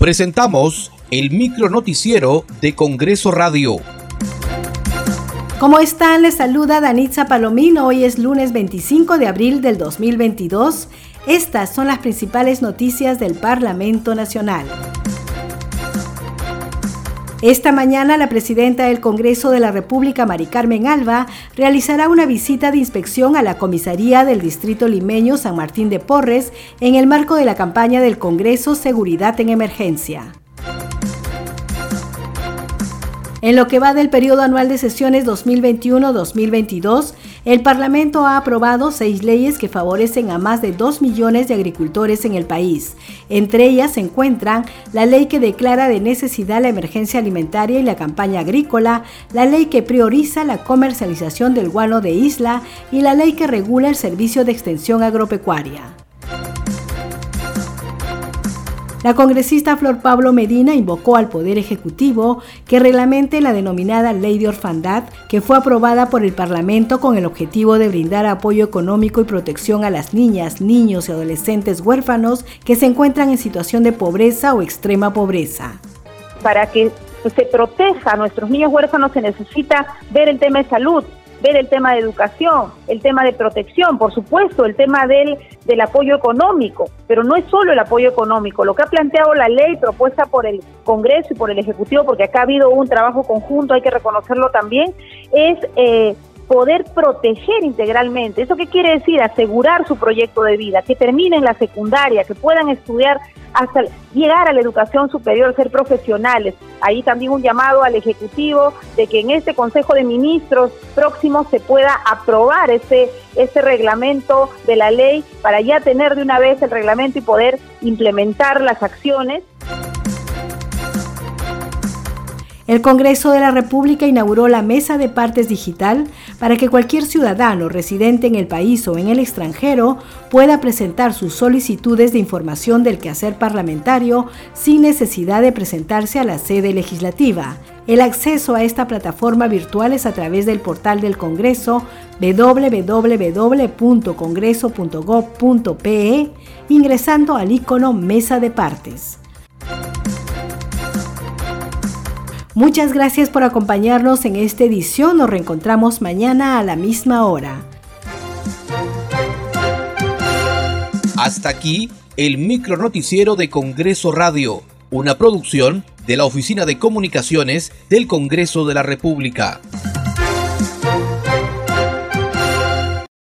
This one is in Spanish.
Presentamos el micronoticiero de Congreso Radio. ¿Cómo están? Les saluda Danitza Palomino. Hoy es lunes 25 de abril del 2022. Estas son las principales noticias del Parlamento Nacional. Esta mañana la presidenta del Congreso de la República, Mari Carmen Alva, realizará una visita de inspección a la comisaría del distrito limeño San Martín de Porres en el marco de la campaña del Congreso Seguridad en Emergencia. En lo que va del periodo anual de sesiones 2021-2022, el Parlamento ha aprobado 6 leyes que favorecen a más de 2 millones de agricultores en el país. Entre ellas se encuentran la ley que declara de necesidad la emergencia alimentaria y la campaña agrícola, la ley que prioriza la comercialización del guano de isla y la ley que regula el servicio de extensión agropecuaria. La congresista Flor Pablo Medina invocó al Poder Ejecutivo que reglamente la denominada Ley de Orfandad, que fue aprobada por el Parlamento con el objetivo de brindar apoyo económico y protección a las niñas, niños y adolescentes huérfanos que se encuentran en situación de pobreza o extrema pobreza. Para que se proteja a nuestros niños huérfanos se necesita ver el tema de salud, ver el tema de educación, el tema de protección, por supuesto, el tema del apoyo económico, pero no es solo el apoyo económico, lo que ha planteado la ley propuesta por el Congreso y por el Ejecutivo, porque acá ha habido un trabajo conjunto, hay que reconocerlo también, es poder proteger integralmente. ¿Eso qué quiere decir? Asegurar su proyecto de vida, que terminen la secundaria, que puedan estudiar hasta llegar a la educación superior, ser profesionales. Ahí también un llamado al Ejecutivo de que en este Consejo de Ministros próximo se pueda aprobar ese reglamento de la ley para ya tener de una vez el reglamento y poder implementar las acciones. El Congreso de la República inauguró la Mesa de Partes Digital para que cualquier ciudadano residente en el país o en el extranjero pueda presentar sus solicitudes de información del quehacer parlamentario sin necesidad de presentarse a la sede legislativa. El acceso a esta plataforma virtual es a través del portal del Congreso www.congreso.gov.pe, ingresando al icono Mesa de Partes. Muchas gracias por acompañarnos en esta edición. Nos reencontramos mañana a la misma hora. Hasta aquí el micronoticiero de Congreso Radio, una producción de la Oficina de Comunicaciones del Congreso de la República.